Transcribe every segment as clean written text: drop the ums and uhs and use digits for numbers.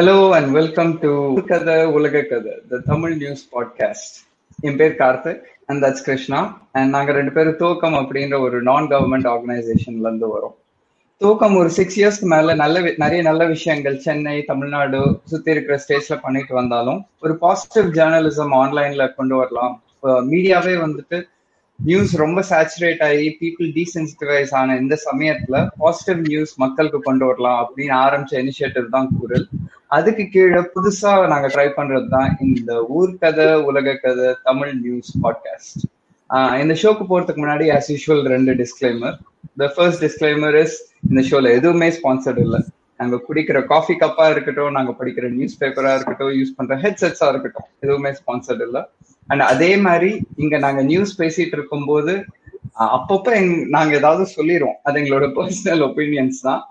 Hello and welcome to Ullagakadu, the Tamil News Podcast. I'm Pair Kartik and that's Krishna. And we are going to a non-government organization. ஒரு 6 years மேல நிறைய நல்ல விஷயங்கள் சென்னை, தமிழ்நாடு சுத்தி இருக்கிற ஸ்டேட்ஸ்ல பண்ணிட்டு வந்தாலும் ஒரு பாசிட்டிவ் ஜேர்னலிசம் ஆன்லைன்ல கொண்டு வரலாம். மீடியாவே வந்துட்டு நியூஸ் ரொம்ப சேச்சுரேட் ஆகி பீப்புள் டீசென்சிட்டிவைஸ் ஆன இந்த சமயத்துல பாசிட்டிவ் நியூஸ் மக்களுக்கு கொண்டு வரலாம் அப்படின்னு ஆரம்பிச்ச இனிஷியேட்டிவ் தான் குரல். அதுக்கு கீழே புதுசா நாங்க ட்ரை பண்றது தான் இந்த ஊர்கதை, உலகக்கதை, தமிழ் நியூஸ் பாட்காஸ்ட். இந்த ஷோக்கு போறதுக்கு முன்னாடி ஆஸ் யூஷுவல் ரெண்டு disclaimer. The first disclaimer is, இந்த ஷோல எதுவுமே ஸ்பான்சர்ட் இல்லை. நாங்க குடிக்கிற காஃபி கப்பா இருக்கட்டும், நாங்க படிக்கிற நியூஸ் பேப்பரா இருக்கட்டும், யூஸ் பண்ற ஹெட்செட்ஸா இருக்கட்டும், எதுவுமே ஸ்பான்சர்ட் இல்லை. அண்ட் அதே மாதிரி இங்க நாங்க நியூஸ் பேசிட்டு இருக்கும் போது அப்பப்ப நாங்க ஏதாவது சொல்லிடுவோம், அது எங்களோட பர்சனல் ஒப்பீனியன்ஸ் தான்.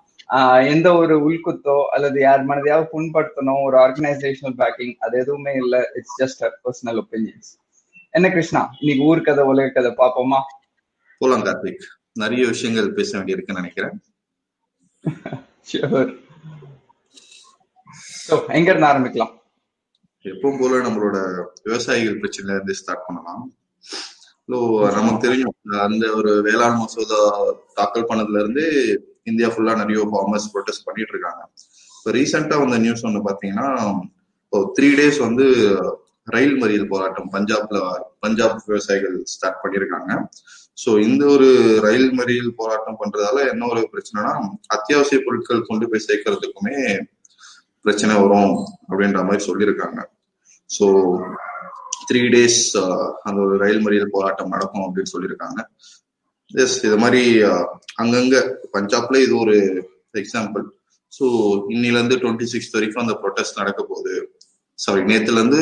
எந்த ஒரு உள்குத்தோ அல்லது யார் மனதையாவது புண்படுத்தணும், ஒரு ஆர்கனைசேஷனல் பேக்கிங், அது எதுவுமே இல்லை. It's just our personal opinions. என்ன கிருஷ்ணா, இன்னைக்கு ஊர்கதை உலகக்கதை பாப்போமா? போலாம் கார்த்திக், நிறைய விஷயங்கள் பேச வேண்டியிருக்குன்னு நினைக்கிறேன். எங்க இருந்து ஆரம்பிக்கலாம்? எப்பவும் போல நம்மளோட விவசாயிகள் பிரச்சனைல இருந்து ஸ்டார்ட் பண்ணலாம். நமக்கு தெரியும், அந்த ஒரு வேளாண் மசோதா தாக்கல் பண்ணதுல இருந்து இந்தியா ஃபுல்லா நிறைய ஃபார்மர்ஸ் ப்ரொடெஸ்ட் பண்ணிட்டு இருக்காங்க. இப்போ ரீசெண்டா வந்த நியூஸ் ஒன்று பார்த்தீங்கன்னா, இப்போ 3 days வந்து ரயில் மறியல் போராட்டம் பஞ்சாப் விவசாயிகள் ஸ்டார்ட் பண்ணியிருக்காங்க. ஸோ இந்த ஒரு ரயில் மறியல் போராட்டம் பண்றதால என்ன ஒரு பிரச்சனைனா, அத்தியாவசிய பொருட்கள் கொண்டு போய் சேர்க்கறதுக்குமே பிரச்சனை வரும் அப்படின்ற மாதிரி சொல்லியிருக்காங்க. ஸோ 3 days அந்த ஒரு ரயில் மறியல் போராட்டம் நடக்கும் அப்படின்னு சொல்லியிருக்காங்க. எஸ், இது மாதிரி அங்கங்க பஞ்சாப்ல இது ஒரு எக்ஸாம்பிள். ஸோ இன்னிலேருந்து 26 வரைக்கும் அந்த ப்ரொடெஸ்ட் நடக்க போகுது. நேத்துலேருந்து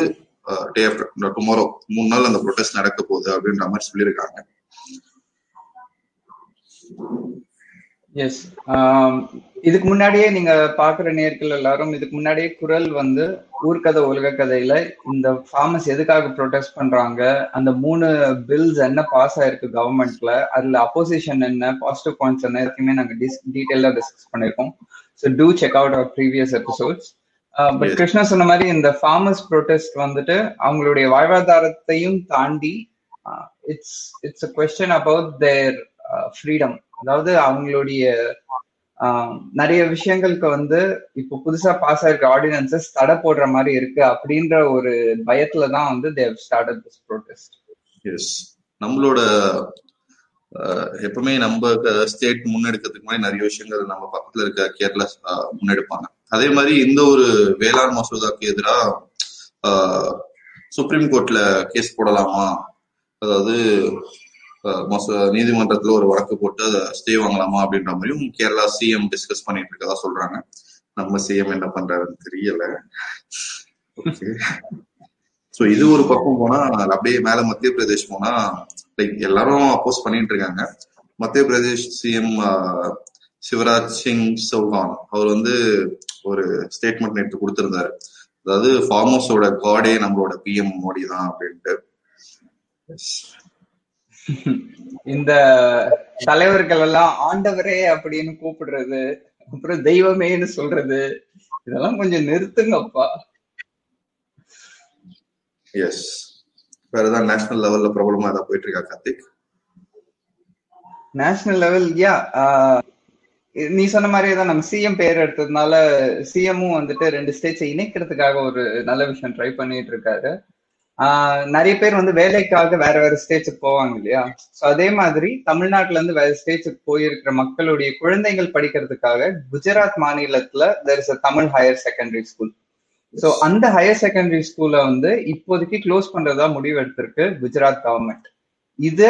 டே ஆஃப்டர் டுமாரோ 3 நாள் அந்த ப்ரொடெஸ்ட் நடக்க போகுது அப்படின்ற மாதிரி சொல்லியிருக்காங்க. எஸ், இதுக்கு முன்னாடியே நீங்க பாக்குற நேர்கள் எல்லாரும் இதுக்கு முன்னாடியே குரல் வந்து ஊர்கதை உலகக்கதையில இந்த ஃபார்மர்ஸ் எதுக்காக ப்ரொடெஸ்ட் பண்றாங்க, அந்த 3 bills என்ன பாஸ் ஆயிருக்கு கவர்மெண்ட்ல, அதுல அப்போசிஷன் என்ன, பாசிட்டிவ் பாயிண்ட்ஸ் என்ன, எல்லாத்தையுமே நாங்க டீடைலா டிஸ்கஸ் பண்ணிருக்கோம். So do check out our previous episodes. But Krishna சொன்ன மாதிரி இந்த ஃபார்மர்ஸ் ப்ரொடெஸ்ட் வந்துட்டு அவங்களுடைய வாழ்வாதாரத்தையும் தாண்டி it's a question about their freedom. அதாவது அவங்களுடைய நிறைய விஷயங்களுக்கு வந்து இப்போ புதுசா பாஸ் ஆயிருக்க ஆர்டினன்சஸ் தடை போடுற மாதிரி இருக்கு அப்படின்ற ஒரு பயத்துல தான் வந்து they have started this protest. Yes, நம்மளோட எப்பவுமே நம்ம ஸ்டேட் முன்னெடுக்கிறதுக்கு முன்னாடி நிறைய விஷயங்கள் நம்ம பக்கத்துல இருக்க கேரளா முன்னெடுப்பாங்க. அதே மாதிரி இந்த ஒரு வேளாண் மசோதாக்கு எதிராக சுப்ரீம் கோர்ட்ல கேஸ் போடலாமா, அதாவது நீதிமன்றத்துல ஒரு வழக்கு போட்டு அதை ஸ்டே வாங்கலாமா அப்படின்ற மாதிரியும் கேரளா சிஎம் டிஸ்கஸ் பண்ணிட்டு இருக்கதா சொல்றாங்க. நம்ம சிஎம் என்ன பண்றாருன்னு தெரியல. ஓகே, ஸோ இது ஒரு பக்கம் போனா, அப்படியே மேல மத்திய பிரதேஷ் போனா லைக் எல்லாரும் அப்போஸ் பண்ணிட்டு இருக்காங்க. மத்திய பிரதேஷ் சிஎம் சிவராஜ் சிங் சௌஹான் அவர் வந்து ஒரு ஸ்டேட்மெண்ட் நேற்று கொடுத்திருந்தாரு. அதாவது ஃபார்மர்ஸோட காடே நம்மளோட பிஎம் மோடி தான் அப்படின்ட்டு. இந்த தலைவர்கள் எல்லாம் ஆண்டவரே அப்படின்னு கூப்பிடுறது, அப்புறம் தெய்வமேன்னு சொல்றது, இதெல்லாம் கொஞ்சம் நிறுத்துங்கப்பா. எஸ், வேறதான் நேஷனல் லெவல்ல ப்ராப்ளமா ஏதாவது போயிட்டு இருக்கா கார்த்திக்? நேஷனல் லெவல் நீ சொன்ன மாதிரியே தான். நம்ம சிஎம் பேர் எடுத்ததுனால சிஎம்மும் வந்துட்டு 2 states இணைக்கிறதுக்காக ஒரு நல்ல விஷயம் ட்ரை பண்ணிட்டு இருக்காரு. நிறைய பேர் வந்து வேலைக்காக வேற வேற ஸ்டேட்ஸுக்கு போவாங்க இல்லையா? ஸோ அதே மாதிரி தமிழ்நாட்டுல இருந்து வேற ஸ்டேட்ஸுக்கு போயிருக்கிற மக்களுடைய குழந்தைகள் படிக்கிறதுக்காக குஜராத் மாநிலத்துல there is a Tamil higher secondary school. So அந்த ஹையர் செகண்டரி ஸ்கூலை வந்து இப்போதைக்கு க்ளோஸ் பண்றதா முடிவு எடுத்திருக்கு குஜராத் கவர்மெண்ட். இத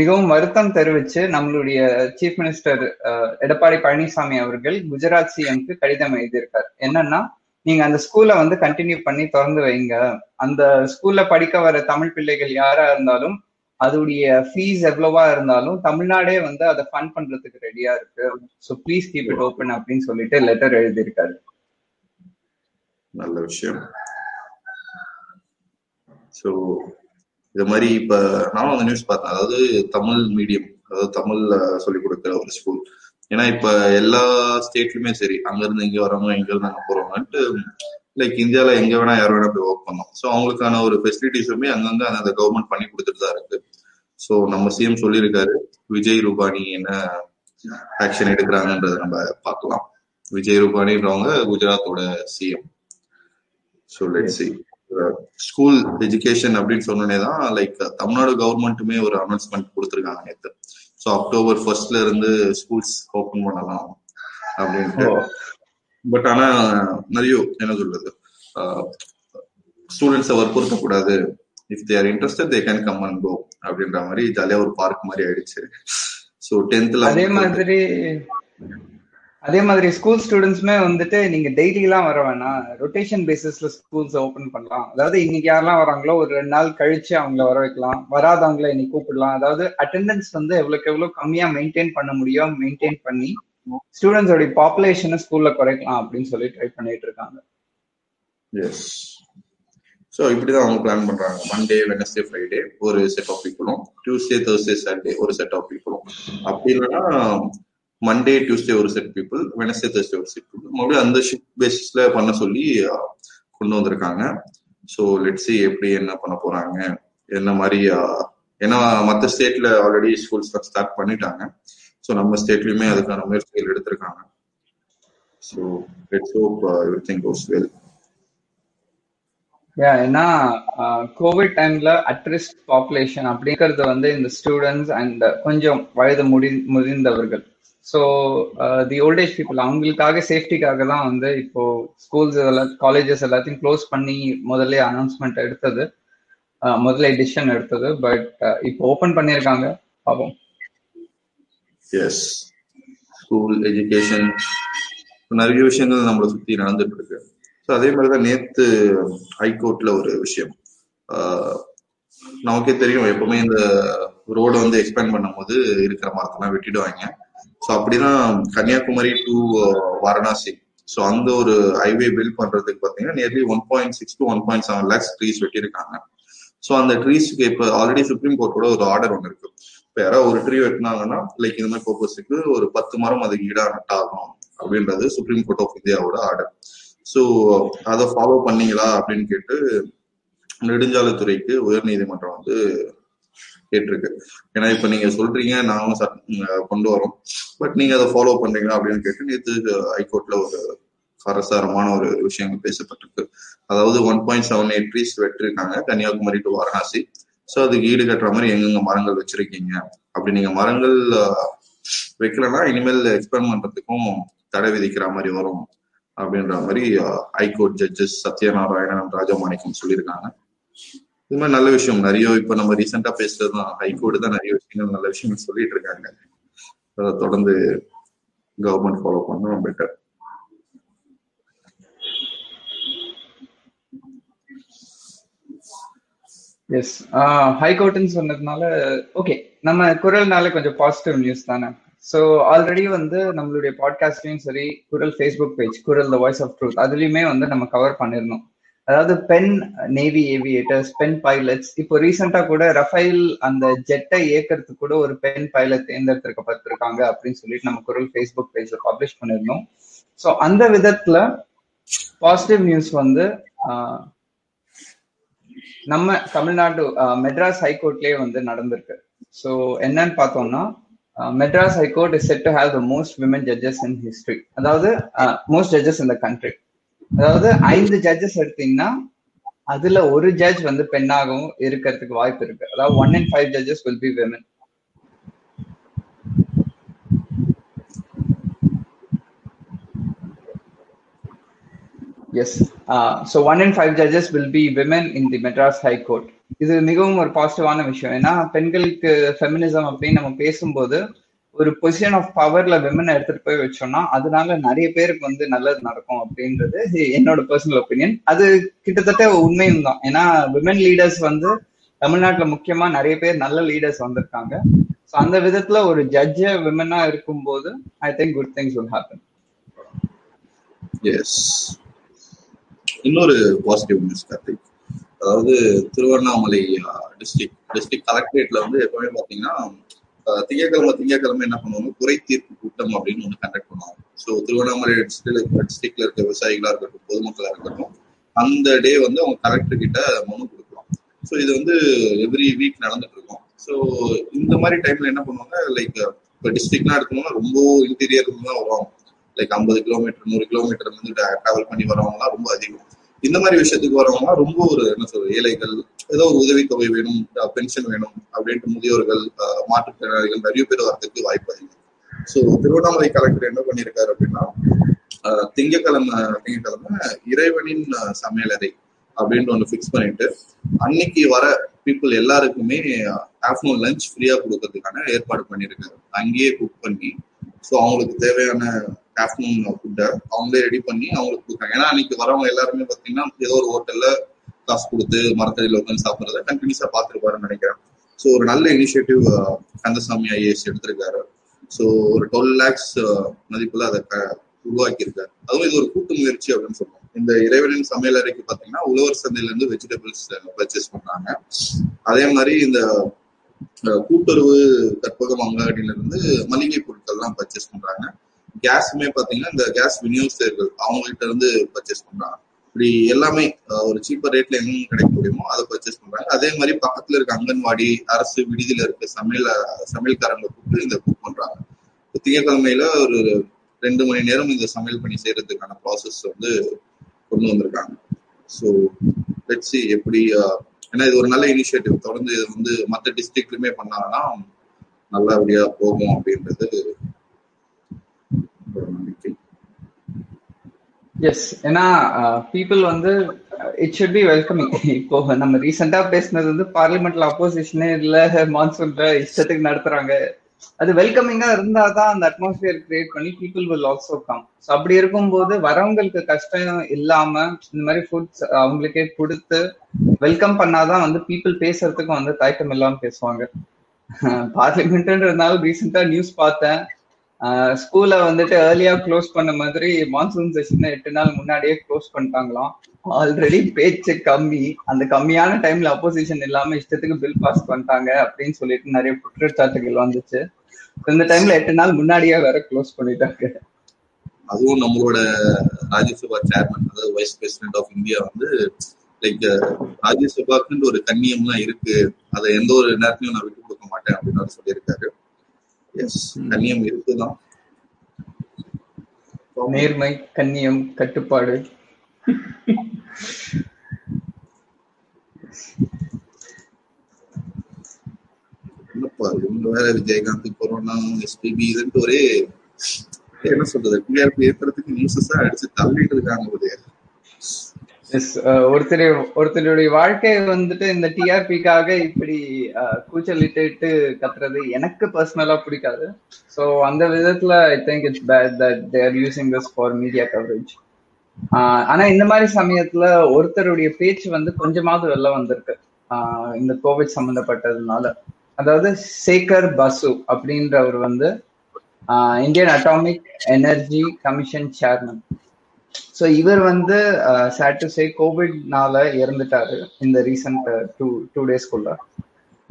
மிகவும் வருத்தம் தெரிவிச்சு நம்மளுடைய சீஃப் மினிஸ்டர் எடப்பாடி பழனிசாமி அவர்கள் குஜராத் சிஎம்க்கு கடிதம் எழுதியிருக்காரு. என்னன்னா, நீங்க அந்த ஸ்கூலை வந்து கண்டினியூ பண்ணி திறந்து வைங்க, அந்த ஸ்கூல்ல படிக்க வர தமிழ் பிள்ளைகள் யாரா இருந்தாலும் அதோடைய ஃபீஸ் எவ்வளவா இருந்தாலும் தமிழ்நாடே வந்து அதை ஃபண்ட் பண்றதுக்கு ரெடியா இருக்கு, so please keep it open அப்படின்னு சொல்லிட்டு லெட்டர் எழுதியிருக்காரு. நல்ல விஷயம். ஸோ இது மாதிரி இப்போ நானும் அந்த நியூஸ் பார்த்தேன். அதாவது தமிழ் மீடியம், அதாவது தமிழ்ல சொல்லிக் கொடுக்குற ஒரு ஸ்கூல், ஏன்னா இப்ப எல்லா ஸ்டேட்லயுமே சரி, அங்க இருந்து இங்க வரவங்க இங்க இருந்து அங்க போறவங்கன்ட்டு லைக் இந்தியாவில எங்க வேணா யார் வேணா போய் ஒர்க் பண்ணோம். ஸோ அவங்களுக்கான ஒரு ஃபெசிலிட்டிஸுமே அங்கங்க அந்த கவர்மெண்ட் பண்ணி கொடுத்துட்டு தான் இருக்கு. ஸோ நம்ம சிஎம் சொல்லியிருக்காரு விஜய் ரூபானி என்ன ஆக்ஷன் எடுக்கிறாங்கன்றத நம்ம பார்க்கலாம். விஜய் ரூபானின்றவங்க குஜராத்தோட CM. So let's see. School education அப்படின்னு சொன்னோடனே தான் லைக் தமிழ்நாடு கவர்மெண்ட்டுமே ஒரு அனௌன்ஸ்மெண்ட் கொடுத்துருக்காங்க நேற்று. ஸோ October 1st இருந்து ஸ்கூல்ஸ் ஓப்பன் பண்ணலாம் அப்படின்ட்டு. பட் ஆனா நிறைய என்ன சொல்றது, ஸ்டூடெண்ட்ஸை வற்புறுத்த கூடாது, if they're interested they can come and go அப்படின்ற மாதிரி ஜாலியா ஒரு பார்க் மாதிரி ஆயிடுச்சு. ஸோ 10th அதே மாதிரி ஸ்கூல் ஸ்டூடெண்ட்ஸ்மே வந்துட்டு நீங்க டெய்லி எல்லாம் வர வேணாம், ரொட்டேஷன் பேசிஸ்ல ஸ்கூல்ஸ் ஓபன் பண்ணலாம். அதாவது இன்னைக்கு யாரெல்லாம் வராங்களோ ஒரு 2 நாள் கழிச்சு அவங்கள வர வைக்கலாம், வராதவங்கள இன்னைக்கு கூப்பிடலாம். அதாவது அட்டெண்டன்ஸ் வந்து எவ்வளவுக்கு எவ்வளவு கம்மியா மெயின்டைன் பண்ண முடியும் மெயின்டைன் பண்ணி ஸ்டூடெண்ட்ஸோட பாப்புலேஷனை ஸ்கூல்ல குறைக்கலாம் அப்படின்னு சொல்லி ட்ரை பண்ணிட்டு இருக்காங்க. எஸ், ஸோ இப்படிதான் அவங்க பிளான் பண்றாங்க. மண்டே, வெனஸ்டே, ஃப்ரைடே ஒரு செட் ஆஃப் பீப்புளும், டியூஸ்டே, தேர்ஸ்டே, சாட்டர்டே ஒரு செட் ஆஃப் பீப்புளும், அப்படி இல்லைன்னா மண்டே டியூஸ்டே ஒரு செட் பீப்புள், வெனஸ்டே தேர்ஸ்டே ஒரு செட் பீப்புள், மறுபடியும் அந்த ஷிஃப்ட் பேசிஸ்ல பண்ண சொல்லி கொண்டு வந்திருக்காங்க. ஸோ லெட்ஸ் see எப்படி என்ன பண்ண போறாங்க என்ன மாதிரி. ஏன்னா மற்ற ஸ்டேட்ல ஆல்ரெடி ஸ்கூல்ஸ் ஸ்டார்ட் பண்ணிட்டாங்க. ஸோ நம்ம ஸ்டேட்லயுமே அதுக்கான முயற்சிகள் எடுத்திருக்காங்க. So let's hope everything goes well. ஏன்னா கோவிட் டைம்ல அட்ரிஸ்ட் பாப்புலேஷன் அப்படிங்கிறது வந்து இந்த ஸ்டூடெண்ட்ஸ் அண்ட் கொஞ்சம் வயது முதிர்ந்தவர்கள், so the old age people, அவங்களுக்காக சேஃப்டிக்காக தான் வந்து இப்போ ஸ்கூல்ஸ் எல்லாம் காலேஜஸ் எல்லாத்தையும் க்ளோஸ் பண்ணி முதல்ல அனௌன்ஸ்மெண்ட் எடுத்தது, முதல்ல டிசிஷன் எடுத்தது. பட் இப்போ ஓபன் பண்ணியிருக்காங்க, பாப்போம். எஸ், ஸ்கூல் எஜுகேஷன் நிறைய விஷயங்கள் நம்மளை சுற்றி நடந்துட்டு இருக்கு. ஸோ அதே மாதிரி தான் நேற்று ஹைகோர்ட்ல ஒரு விஷயம், நமக்கே தெரியும் எப்பவுமே இந்த ரோடு வந்து எக்ஸ்பேண்ட் பண்ணும் போது இருக்கிற மரத்தெல்லாம் வெட்டிடுவாங்க. ஸோ அப்படிதான் கன்னியாகுமரி டு வாரணாசி, ஸோ அந்த ஒரு ஹைவே பில்ட் பண்றதுக்கு பார்த்தீங்கன்னா நியர்லி 1.6 to 1.7 lakhs ட்ரீஸ் வெட்டியிருக்காங்க. ஸோ அந்த ட்ரீஸ்க்கு இப்போ ஆல்ரெடி சுப்ரீம் கோர்ட்டோட ஒரு ஆர்டர் ஒன்று இருக்கு. இப்போ யாராவது ஒரு ட்ரீ வெட்டினாங்கன்னா லைக் இந்த மாதிரி பர்பஸுக்கு ஒரு 10 மரம் அதுக்கு ஈடாக நட்டாகும் அப்படின்றது சுப்ரீம் கோர்ட் ஆஃப் இந்தியாவோட ஆர்டர். ஸோ அதை ஃபாலோ பண்ணீங்களா அப்படின்னு கேட்டு நெடுஞ்சாலைத்துறைக்கு உயர் நீதிமன்றம் வந்து கேட்டிருக்கு. ஏன்னா இப்போ நீங்க சொல்றீங்க நாங்களும் கொண்டு வரோம், பட் நீங்க அதை ஃபாலோ பண்றீங்களா அப்படின்னு கேட்டு நேற்று ஹைகோர்ட்ல ஒரு கரசாரமான ஒரு விஷயங்கள் பேசப்பட்டிருக்கு. அதாவது 1.78 trees வெட்டிருக்காங்க கன்னியாகுமரி டு வாரணாசி. ஸோ அதுக்கு ஈடு கட்டுற மாதிரி எங்கெங்க மரங்கள் வச்சிருக்கீங்க, அப்படி நீங்க மரங்கள் வைக்கலன்னா இனிமேல் எக்ஸ்பேண்ட் பண்றதுக்கும் தடை விதிக்கிற மாதிரி வரும் அப்படின்ற மாதிரி ஹைகோர்ட் ஜட்ஜஸ் சத்யநாராயணன், ராஜ மாணிக்கம் சொல்லியிருக்காங்க. இது மாதிரி நல்ல விஷயம் நிறைய இப்ப நம்ம ரீசெண்டா பேசுறதுதான், ஹைகோர்ட் தான் நிறைய விஷயங்கள் நல்ல விஷயங்கள் சொல்லிட்டு இருக்காங்க. அதை தொடர்ந்து கவர்மெண்ட் ஃபாலோ பண்ணணும் பெட்டர். எஸ், ஹைகோர்ட்னு சொன்னதுனால ஓகே, நம்ம குரல்னால கொஞ்சம் பாசிட்டிவ் நியூஸ் தானே. ஸோ ஆல்ரெடி வந்து நம்மளுடைய பாட்காஸ்ட்லையும் சரி, குரல் ஃபேஸ்புக் பேஜ் குரல் த வாய்ஸ் ஆஃப் ட்ரூத் அதுலேயுமே வந்து நம்ம கவர் பண்ணிருந்தோம். அதாவது பெண் நேவி ஏவியேட்டர்ஸ், பெண் பைலட்ஸ், இப்போ ரீசெண்டாக கூட ரஃபேல் அந்த ஜெட்டை ஏற்கிறதுக்கு கூட ஒரு பெண் பைலட் தேர்ந்தெடுத்திருக்கப்பட்டிருக்காங்க அப்படின்னு சொல்லிட்டு நம்ம குரல் ஃபேஸ்புக் பேஜில் பப்ளிஷ் பண்ணியிருந்தோம். ஸோ அந்த விதத்தில் பாசிட்டிவ் நியூஸ் வந்து நம்ம தமிழ்நாடு மெட்ராஸ் ஹைகோர்ட்லயே வந்து நடந்திருக்கு. ஸோ என்னன்னு பார்த்தோம்னா, Madras high court is set to have the most women judges in history. அதாவது most judges in the country. அதாவது 5 judges எடுத்தீங்கன்னா அதுல ஒரு ஜட்ஜ் வந்து பெண்ணாகவும் இருக்கிறதுக்கு வாய்ப்பு இருக்கு. அதாவது 1 in 5 judges will be women. Yes, so 1 in 5 judges will be women in the Madras High Court. இது மிகவும் ஒரு பாசிட்டிவான விஷயம். ஏன்னா பெண்களுக்கு ஃபெமினிசம் அப்படின்னு நம்ம பேசும்போது ஒரு பொசிஷன் ஆஃப் பவர்ல விமனை எடுத்துட்டு போய் வச்சோம்னா அதனால நிறைய பேருக்கு வந்து நல்லது நடக்கும் அப்படின்றது என்னோட பர்சனல் ஒப்பீனியன். அது கிட்டத்தட்ட உண்மையும் தான். ஏன்னா விமன் லீடர்ஸ் வந்து தமிழ்நாட்டில் முக்கியமா நிறைய பேர் நல்ல லீடர்ஸ் வந்திருக்காங்க. ஸோ அந்த விதத்துல ஒரு ஜட்ஜ விமனா இருக்கும்போது I think good things will happen. Yes. இன்னொரு பாசிட்டிவ் நியூஸ் கார்த்திக், அதாவது திருவண்ணாமலை டிஸ்ட்ரிக்ட் கலெக்டரேட்ல வந்து எப்பவுமே பாத்தீங்கன்னா திங்கக்கிழமை என்ன பண்ணுவாங்க, குறை தீர்ப்பு கூட்டம் அப்படின்னு ஒன்று கண்டக்ட் பண்ணுவாங்க. ஸோ திருவண்ணாமலை டிஸ்ட்ரிக்ட்ல இருக்க விவசாயிகளா இருக்கட்டும் பொதுமக்களா இருக்கட்டும் அந்த டே வந்து அவங்க கலெக்டர் கிட்ட மனு கொடுக்கலாம். ஸோ இது வந்து எவ்ரி வீக் நடந்துட்டு இருக்கும். ஸோ இந்த மாதிரி டைம்ல என்ன பண்ணுவாங்க, லைக் இப்போ டிஸ்ட்ரிக்ட்லாம் எடுக்கணும்னா ரொம்ப இன்டீரியர் தான் வருவாங்க. லைக் 50 கிலோமீட்டர் 100 கிலோமீட்டர் வந்து டிராவல் பண்ணி வரவங்கலாம் ரொம்ப அதிகம். இந்த மாதிரி விஷயத்துக்கு வரவங்கன்னா ரொம்ப ஒரு என்ன சொல்ற ஏழைகள், ஏதோ ஒரு உதவித்தொகை வேணும், பென்ஷன் வேணும் அப்படின்ட்டு முதியோர்கள், மாற்றுத்திறனாளிகள் நிறைய பேர் வரதுக்கு வாய்ப்பு அதிகம். ஸோ திருவண்ணாமலை கலெக்டர் என்ன பண்ணியிருக்காரு அப்படின்னா, திங்கக்கிழமை இறைவனின் சமையலறை அப்படின்ட்டு ஒன்று ஃபிக்ஸ் பண்ணிட்டு அன்னைக்கு வர பீப்புள் எல்லாருக்குமே ஆஃப்டர்நூன் லஞ்ச் ஃப்ரீயா கொடுக்கறதுக்கான ஏற்பாடு பண்ணியிருக்காரு. அங்கேயே குக் பண்ணி ஸோ அவங்களுக்கு தேவையான ஆஃப்டர்நூன் ஃபுட்டை அவங்களே ரெடி பண்ணி அவங்களுக்கு கொடுக்குறாங்க. ஏன்னா அன்னைக்கு வரவங்க எல்லாருமே பார்த்தீங்கன்னா ஏதோ ஒரு ஹோட்டல்ல காசு கொடுத்து மரத்தடியில் உட்காந்து சாப்பிட்றத கண்டினியூஸா பார்த்துருப்பாருன்னு நினைக்கிறேன். ஸோ ஒரு நல்ல இனிஷியேட்டிவ் கந்தசாமி ஐஏஎஸ் எடுத்திருக்காரு. ஸோ ஒரு 12 lakhs மதிப்புல அதை உருவாக்கியிருக்காரு. அதுவும் இது ஒரு கூட்டு முயற்சி அப்படின்னு சொல்லுவோம். இந்த இறைவனின் சமையல் அறைக்கு பார்த்தீங்கன்னா உழவர் சந்தையில இருந்து வெஜிடபிள்ஸ் பர்ச்சேஸ் பண்றாங்க. அதே மாதிரி இந்த கூட்டுறவு கற்பகம் அங்காடியில இருந்து மளிகை பொருட்கள்லாம் பர்ச்சேஸ் பண்றாங்க. கேஸுமே பார்த்தீங்கன்னா இந்த கேஸ் விநியோகஸ்தர்கள் அவங்ககிட்ட இருந்து பர்ச்சேஸ் பண்றாங்க. இப்படி எல்லாமே ஒரு சீப்பர் ரேட்ல எங்க கிடைக்க முடியுமோ அதை பர்ச்சேஸ் பண்றாங்க. அதே மாதிரி பக்கத்துல இருக்க அங்கன்வாடி, அரசு விடுதியில இருக்க சமையல்காரங்களை கூப்பிட்டு இந்த குக் பண்றாங்க. திங்கக்கிழமையில ஒரு 2 மணி நேரம் இந்த சமையல் பண்ணி செய்யறதுக்கான ப்ராசஸ் வந்து கொண்டு வந்திருக்காங்க. ஸோ லெட்ஸ் see எப்படி, ஏன்னா இது ஒரு நல்ல இனிஷியேட்டிவ், தொடர்ந்து இது வந்து மற்ற டிஸ்ட்ரிக்ட்லயுமே பண்ணாங்கன்னா நல்லபடியா போகும் அப்படின்றது நம்பிக்கை. எஸ், ஏன்னா பீப்புள் வந்து இட் ஷுட் பி வெல்கமிங். இப்போ நம்ம ரீசெண்டா பேசினது வந்து பார்லிமெண்ட்ல அப்போசிஷனே இல்ல, மான்சூன்ல இஷ்டத்துக்கு நடத்துறாங்க. அது வெல்கமிங்கா இருந்தாதான் அந்த அட்மாஸ்பியர் கிரியேட் பண்ணி people will also come. So அப்படி இருக்கும்போது வரவங்களுக்கு கஷ்டம் இல்லாம இந்த மாதிரி ஃபுட்ஸ் அவங்களுக்கே கொடுத்து வெல்கம் பண்ணாதான் வந்து பீப்புள் பேசுறதுக்கும் வந்து தயக்கம் இல்லாம பேசுவாங்க. பார்லிமெண்ட்ன்றதுனால ரீசெண்டா நியூஸ் பார்த்தேன், ஸ்கூலை வந்துட்டு ஏர்லியா க்ளோஸ் பண்ண மாதிரி மான்சூன் செஷன் 8 நாள் முன்னாடியே க்ளோஸ் பண்ணிட்டாங்களாம். ஆல்ரெடி பேச்சு கம்மி, அந்த கம்மியான டைம்ல அப்போசிஷன் இல்லாம இஷ்டத்துக்கு பில் பாஸ் பண்ணிட்டாங்க அப்படின்னு சொல்லிட்டு நிறைய குற்றச்சாட்டுகள் வந்துச்சு. இந்த டைம்ல 8 நாள் முன்னாடியே வேற க்ளோஸ் பண்ணிட்டாங்க. அதுவும் நம்மளோட ராஜ்யசபா சேர்மன், அதாவது வைஸ் பிரசிடென்ட் ஆஃப் இந்தியா வந்து லைக் ராஜ்யசபாக்குன்னு ஒரு கண்ணியம்லாம் இருக்கு, அதை எந்த ஒரு நேரத்திலையும் நான் விட்டு கொடுக்க மாட்டேன் அப்படின்னு சொல்லியிருக்காரு. கண்ணியம் இருக்குதான், நேர்மை, கண்ணியம், கட்டுப்பாடு. வேற விஜயகாந்த் கொரோனா எஸ்பிபி ஒரே என்ன சொல்றது, டிஆர்பி ஏற்றுறதுக்கு நியூஸஸா அடிச்சு தள்ளிட்டு இருக்காங்க. ஒருத்தருடைய வாழ்க்கை வந்துட்டு இந்த டிஆர்பிக்காக இப்படி கூச்சலிட்டு கத்துறது எனக்கு பர்சனலா பிடிக்காது. சோ அந்த விதத்துல I think it's bad that they are using this for media coverage. ஆனா இந்த மாதிரி சமயத்துல ஒருத்தருடைய பேச்சு வந்து கொஞ்சமாவது வெளில வந்திருக்கு இந்த கோவிட் சம்பந்தப்பட்டதுனால. அதாவது சேகர் பசு அப்படின்றவர் வந்து Indian atomic energy commission chairman. So இவர் வந்து சேட் டு சே கோவிட்னால இறந்துட்டாரு இந்த ரீசன்ட் டூ டேஸ்க்குள்ள.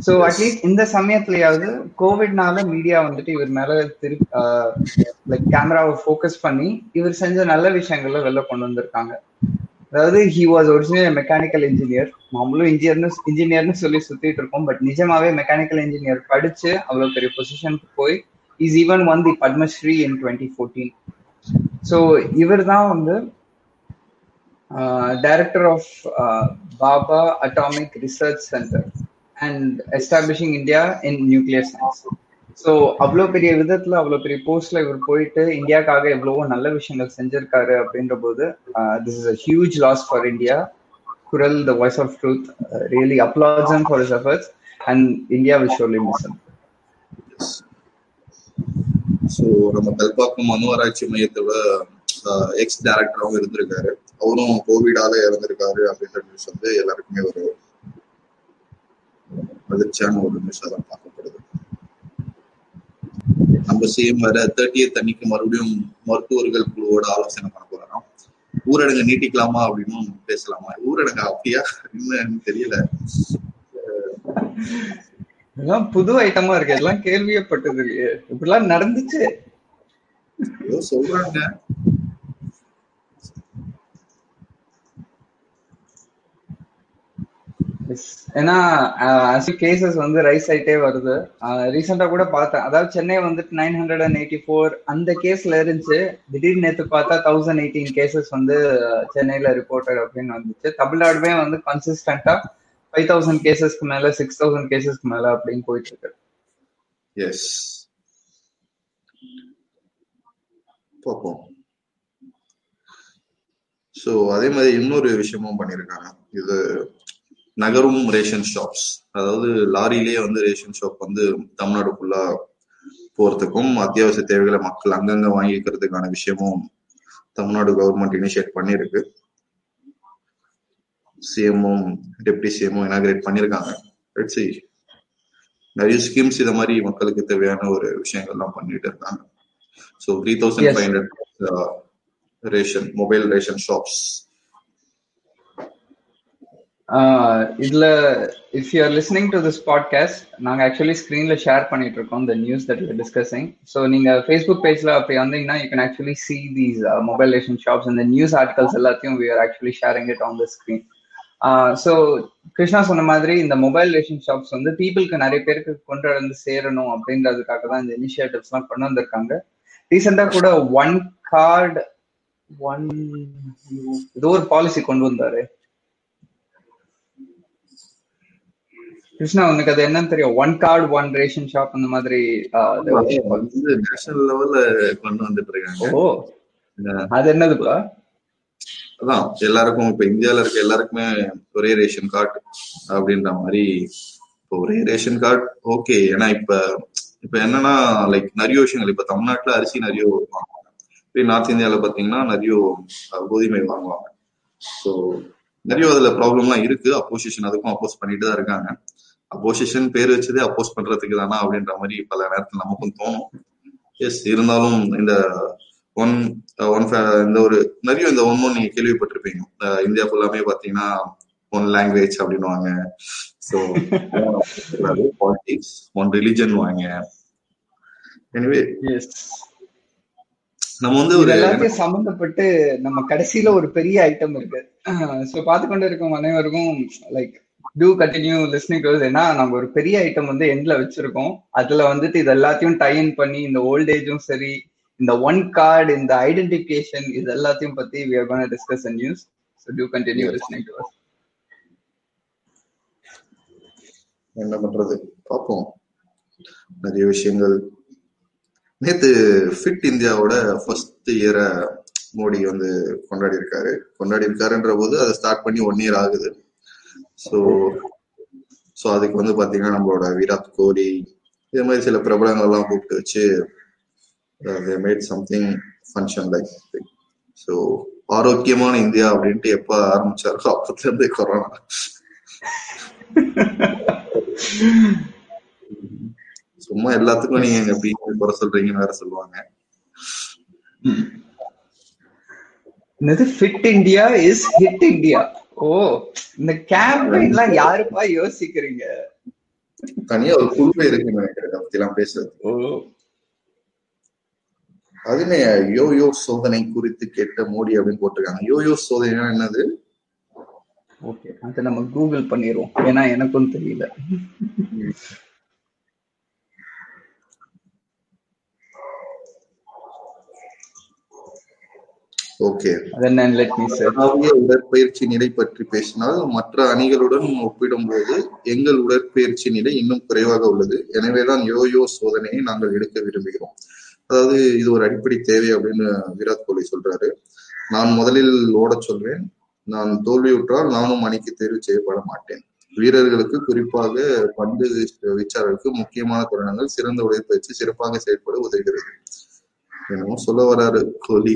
ஸோ அட்லீஸ்ட் இந்த சமயத்துலயாவது கோவிட்னால மீடியா வந்துட்டு இவர் மேல திருப்பி லைக் கேமராவை ஃபோக்கஸ் பண்ணி இவர் செஞ்ச நல்ல விஷயங்கள்ல வெளில கொண்டு வந்திருக்காங்க. அதாவது he was original mechanical engineer. மாமூலும் இன்ஜினியர்னு சொல்லி சுத்திட்டு இருக்கோம், பட் நிஜமாவே மெக்கானிக்கல் இன்ஜினியர் படிச்சு அவ்வளோ பெரிய பொசிஷனுக்கு போய் is even won the Padma Shri in 2014. So இவர் தான் வந்து director of Bhabha atomic research centre and establishing India in nuclear science. So அவ்வளோ பெரிய விதத்தில் அவ்வளோ பெரிய போஸ்ட்ல இவர் போயிட்டு இந்தியாக்காக எவ்வளவோ நல்ல விஷயங்கள் செஞ்சிருக்காரு அப்படின்ற போது this is a huge loss for India. குரல் the voice of truth really applauds for his efforts and India will surely miss him. So நம்ம கல்பாக்கம் அணுராய்ச்சி மையத்தோட எக்ஸ் டைரக்டராகவும் இருந்திருக்காரு. அவரும் கோவிடால இறந்திருக்காரு அப்படின்ற நியூஸ் வந்து எல்லாருக்குமே ஒரு அதிர்ச்சியான ஒரு நியூஸா தான் பார்க்கப்படுது. நம்ம சிஎம் வேற 30th அன்னைக்கு மறுபடியும் மருத்துவர்கள் குழுவோட ஆலோசனை பண்ண போறோம். ஊரடங்கு நீட்டிக்கலாமா அப்படின்னு பேசலாமா, ஊரடங்கு அப்படியா என்னன்னு தெரியல. இதெல்லாம் புது ஐட்டமா இருக்கு, இதெல்லாம் கேள்வியப்பட்டது இல்லையே, இப்படிலாம் நடந்துச்சு சொல்றாங்க. ஏன்னா கேசஸ் வந்து ரைஸ் ஆயிட்டே வருது. ரீசெண்டா கூட பார்த்தேன், அதாவது சென்னை வந்துட்டு 984 அந்த கேஸ்ல இருந்துச்சு, திடீர்னு நேற்று பார்த்தா 1018 கேசஸ் வந்து சென்னையில ரிப்போர்ட்டட் அப்படின்னு வந்துச்சு. தமிழ்நாடுமே வந்து கன்சிஸ்டன்டா 5000 கேசஸ்க்கு மேல 6000 கேசஸ்க்கு மேல அப்படின்னு போயிட்டு இருக்கு. எஸ் பாப்போம். சோ அதே மாதிரி இன்னொரு விஷயமும் பண்ணிருக்காங்க, இது நகரும் ரேஷன் ஷாப்ஸ், அதாவது லாரியிலேயே வந்து ரேஷன் ஷாப் வந்து தமிழ்நாடு ஃபுல்லா போறதுக்கும் அத்தியாவசிய தேவைகளை மக்கள் அங்கங்க வாங்கிக்கிறதுக்கான விஷயமும் தமிழ்நாடு கவர்மெண்ட் இனிஷியேட் பண்ணிருக்கு. சிஎம்மும் டெப்டி சிஎம்மும் இனாகிரேட் பண்ணிருக்காங்க. நிறைய ஸ்கீம்ஸ் இத மாதிரி மக்களுக்கு தேவையான ஒரு விஷயங்கள்லாம் பண்ணிட்டு இருக்காங்க. So 3,500 ration mobile ration shops. இதுல if you are listening to this podcast, நாங்க ஆக்சுவலி ஸ்கிரீன்ல ஷேர் பண்ணிட்டு இருக்கோம் the news that we are discussing. So நீங்க Facebook பேஜ்ல அப்படி வந்தீங்கன்னா you can actually see these mobile ration shops and the news articles எல்லாத்தையும் we are actually sharing it on the screen. So Krishna சொன்ன மாதிரி இந்த மொபைல் ரேஷன் ஷாப்ஸ் வந்து பீப்புளுக்கு நிறைய பேருக்கு கொண்டு வந்து சேரணும் அப்படின்றதுக்காக தான் இந்த இனிஷியேட்டிவ்ஸ் எல்லாம் கொண்டு வந்திருக்காங்க. ரீசெண்டா கூட ஒன் கார்டு ஒன் ஏதோ ஒரு பாலிசி கொண்டு வந்தாரு கிருஷ்ணா, உனக்கு அது என்னன்னு தெரியும்? One card one ration shop அந்த மாதிரி நேஷனல் லெவல்ல கொண்டு வந்துட்டு இருக்காங்க. ஓ அது என்னதுப்பா? அதான் எல்லாருக்கும் இப்ப இந்தியாவில இருக்க எல்லாருக்குமே ஒரே ரேஷன் கார்டு அப்படின்ற மாதிரி இப்போ ஒரே ரேஷன் கார்டு. ஓகே, ஏன்னா இப்ப இப்ப என்னன்னா லைக் நிறைய விஷயங்கள் இப்ப தமிழ்நாட்டுல அரிசி நிறைய வாங்குவாங்க, இப்ப நார்த் இந்தியாவில பாத்தீங்கன்னா நிறைய கோதுமை வாங்குவாங்க. ஸோ நிறைய அதுல ப்ராப்ளம்லாம் இருக்கு. அப்போசிஷன் அதுக்கும் அப்போஸ் பண்ணிட்டு தான் இருக்காங்க. அப்போசிஷன் பேர் வச்சதே அப்போஸ் பண்றதுக்கு தானா அப்படின்ற மாதிரி பல நேரத்துல நமக்கும் தோணும். எஸ், இருந்தாலும் இந்த ஒன் ஒன் இந்த ஒரு நிறைய இந்த ஒன்னும் நீங்க கேள்விப்பட்டிருப்பீங்க. இந்தியா ஃபுல்லாமே பாத்தீங்கன்னா ஒன் லாங்குவேஜ் அப்படின்வாங்க, ஸோ பாலிடிக்ஸ் ஒன் ரிலிஜன் வாங்க. எனவே நம்ம வந்து ஒரு எல்லாத்தையும் சம்பந்தப்பட்டு நம்ம கடைசியில ஒரு பெரிய ஐட்டம் இருக்கு. சோ பாத்துக்கொண்டு இருக்கும் அனைவருக்கும் like to continue listening to this. ஏன்னா நம்ம ஒரு பெரிய ஐட்டம் வந்து எண்ட்ல வச்சிருக்கோம். அதுல வந்துட்டு இது எல்லாத்தையும் டை இன் பண்ணி இந்த ஓல்ட் ஏஜும் சரி, இந்த ஒன் கார்டு, இந்த ஐடென்டிஃபிகேஷன், இது எல்லாத்தையும் பத்தி we are going to discuss in news. So do continue listening to us. என்ன பண்றது பாப்போம். நிறைய விஷயங்கள் நேத்து ஃபிட் இந்தியாவோட ஃபர்ஸ்ட் இயரை மோடி வந்து கொண்டாடி இருக்காருன்ற போது அதை ஸ்டார்ட் பண்ணி 1 year ஆகுது. ஸோ அதுக்கு வந்து பாத்தீங்கன்னா நம்மளோட விராட் கோலி இதே மாதிரி சில பிரபலங்கள்லாம் கூப்பிட்டு வச்சு they made something function like thing. So ஆரோக்கியமான இந்தியா அப்படின்ட்டு எப்ப ஆரம்பிச்சாரோ அப்பத்துல இருந்தே கொரோனா. சும்மா எல்லாத்துக்கும் நீங்க எப்படி குறை சொல்றீங்கன்னு வேற சொல்லுவாங்க. Fit India is hit India. ஓ, இந்த கேம்பெயின்லாம் யாருப்பா யோசிக்கிறீங்க? தனியா ஒரு குழுவே இருக்குன்னு நினைக்கிறேன் அப்படிலாம் பேசுறது. ஓ, அதுமே யோயோ சோதனை குறித்து கேட்ட மோடி அப்படின்னு போட்டிருக்காங்க. யோயோ சோதனை என்னது? ஓகே, அது நம்ம கூகுள் பண்ணிடுவோம், ஏன்னா எனக்கும் தெரியல. ஓகே, உடற்பயிற்சி நிலை பற்றி பேசினால் மற்ற அணிகளுடன் ஒப்பிடும் போது எங்கள் உடற்பயிற்சி நிலை இன்னும் குறைவாக உள்ளது, எனவேதான் யோயோ சோதனையை நாங்கள் எடுக்க விரும்புகிறோம். அதாவது இது ஒரு அடிப்படை தேவை அப்படின்னு விராட் கோலி சொல்றாரு. நான் முதலில் ஓட சொல்வேன், நான் தோல்வியுற்றால் நானும் அணிக்கு தேர்வு செய்யப்பட மாட்டேன். வீரர்களுக்கு, குறிப்பாக பந்து வீச்சாளர்களுக்கு முக்கியமான தருணங்கள் சிறந்த உடற்பயிற்சி சிறப்பாக செயல்பட உதவுகிறது எனவும் சொல்ல வர்றாரு கோலி.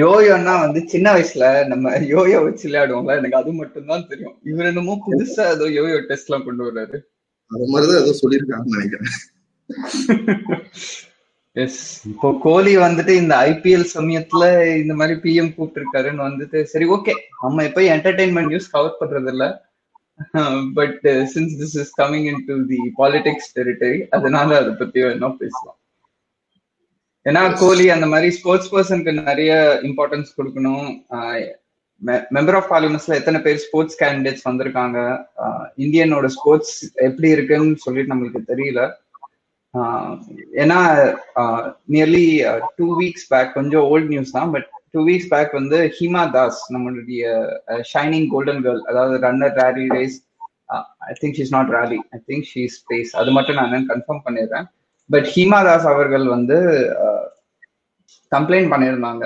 யோயோன்னா வந்து சின்ன வயசுல நம்ம யோயோ வச்சு விளையாடுவோம்ல, எனக்கு அது மட்டும் தான் தெரியும். இவர் என்னமோ புதுசா ஏதோ யோயோ டெஸ்ட் எல்லாம் கொண்டு வர்றாரு, அது மாதிரிதான் ஏதோ சொல்லியிருக்காங்கன்னு நினைக்கிறேன். இப்போ கோலி வந்துட்டு இந்த ஐபிஎல் சமயத்துல இந்த மாதிரி பிஎம் கூப்பிட்டு இருக்காருன்னு வந்துட்டு சரி ஓகே நம்ம இப்ப என்டர்டெயின்மெண்ட் நியூஸ் கவர் பண்றது இல்ல, But since this is coming into the politics territory, அதனால அதை பத்தி என்ன பேசலாம். ஏன்னா கோலி அந்த மாதிரி ஸ்போர்ட்ஸ் பர்சனுக்கு நிறைய இம்பார்ட்டன்ஸ் கொடுக்கணும். மெம்பர் ஆஃப் பார்லிமெண்ட்ஸ்ல எத்தனை பேர் ஸ்போர்ட்ஸ் கேண்டிடேட்ஸ் வந்திருக்காங்க, இந்தியனோட ஸ்போர்ட்ஸ் எப்படி இருக்குன்னு சொல்லிட்டு நம்மளுக்கு தெரியல. ஏன்னா நியர்லி 2 weeks பேக், கொஞ்சம் ஓல்ட் நியூஸ் தான், பட் 2 weeks பேக் வந்து ஹீமா தாஸ், நம்மளுடைய ஷைனிங் கோல்டன் கேர்ள், அதாவது runner rally race, I think she's not rally, I think she's race, அது மட்டும் நான் என்னன்னு கன்ஃபார்ம் பண்ணிடுறேன். பட் ஹீமா தாஸ் அவர்கள் வந்து கம்ப்ளைண்ட் பண்ணியிருந்தாங்க.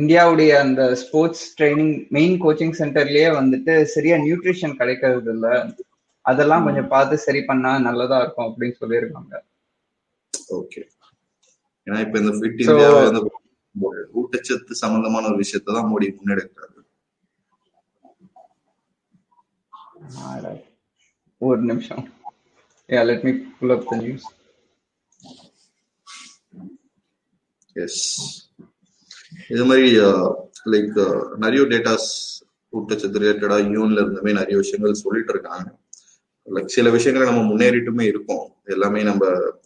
இந்தியாவுடைய அந்த ஸ்போர்ட்ஸ் ட்ரைனிங் மெயின் கோச்சிங் சென்டர்லயே வந்துட்டு சரியா நியூட்ரிஷன் கிடைக்கிறது இல்லை, அதெல்லாம் கொஞ்சம் பார்த்து சரி பண்ணா நல்லதா இருக்கும் அப்படின்னு சொல்லியிருக்காங்க. ஓகே, ஏன்னா இப்ப இந்த ஃபிட் இந்தியா வந்து ஊட்டச்சத்து சம்பந்தமான ஒரு விஷயத்தை தான் மோடி முன்னெடுக்கிறாரு. ஒரு நிமிஷம், let me pull up the news. Yes, இது மாதிரி லைக் நிறைய டேட்டாஸ் ஊட்டச்சத்து ரிலேட்டடா யூன்ல இருந்தமே நிறைய விஷயங்கள் சொல்லிட்டு இருக்காங்க. லைக் சில விஷயங்களை நம்ம முன்னேறிட்டுமே இருக்கோம், எல்லாமே நம்ம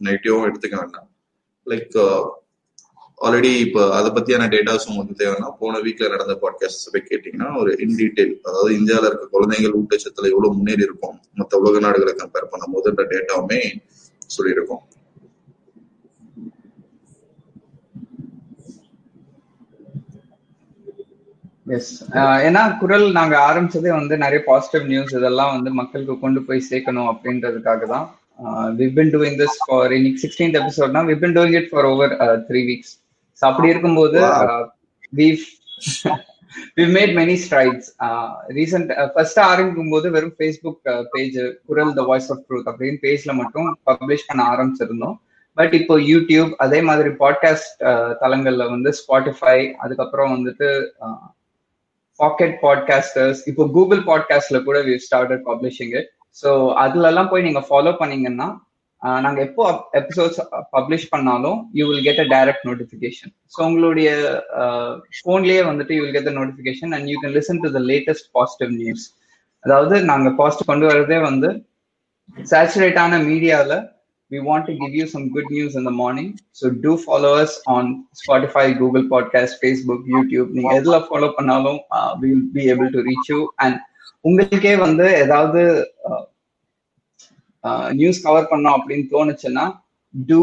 நெகட்டிவாகவும் எடுத்துக்க வேண்டாம். லைக் ஆல்ரெடி இப்போ அதை பத்தியான டேட்டாஸும் வந்து தேவைன்னா போன வீக்ல நடந்த பாட்காஸ்ட் போய் கேட்டீங்கன்னா ஒரு இன் டீடைல், அதாவது இந்தியாவில் இருக்க குழந்தைகள் ஊட்டச்சத்துல எவ்வளவு முன்னேறி இருக்கும் மற்ற உலக நாடுகளை கம்பேர் பண்ணும் போதுன்ற டேட்டாவுமே சொல்லியிருக்கோம். எஸ், ஏன்னா குரல் நாங்க ஆரம்பிச்சதே வந்து நிறைய பாசிட்டிவ் நியூஸ் இதெல்லாம் வந்து மக்களுக்கு கொண்டு போய் சேர்க்கணும் அப்படின்றதுக்காக தான். we've been doing this for in 16th episode now. We've been doing it for over 3 weeks. So அப்படி இருக்கும்போது we've made many strides. Recent first ஆரம்பிக்கும்போது வெறும் Facebook page குரல் The Voice of Truth அப்படின்னு பேஜ்ல மட்டும் பப்ளிஷ் பண்ண ஆரம்பிச்சிருந்தோம். பட் இப்போ யூடியூப், அதே மாதிரி பாட்காஸ்ட் தளங்கள்ல வந்து ஸ்பாட்டிஃபை, அதுக்கப்புறம் வந்துட்டு பாக்கெட் பாட்காஸ்டர்ஸ், இப்போ கூகுள் பாட்காஸ்ட்ல கூட we started publishing it. So அதுலலாம் போய் நீங்கள் ஃபாலோ பண்ணீங்கன்னா நாங்கள் எப்போ எபிசோட்ஸ் பப்ளிஷ் பண்ணாலும் you will get a direct notification. So உங்களுடைய ஃபோன்லேயே வந்துட்டு you will get a notification and you can listen to the latest positive news. அதாவது நாங்கள் பாசிட்டிவ் கொண்டு வரதே வந்து சேச்சுரேட்டான மீடியாவில். We want to give you some good news in the morning, so do follow us on Spotify, Google Podcast, Facebook, YouTube. நீங்க எதுல follow பண்ணாலும் we will be able to reach you. And உங்களுக்கே வந்து ஏதாவது நியூஸ் கவர் பண்ணோம் அப்படின்னு தோணுச்சுன்னா do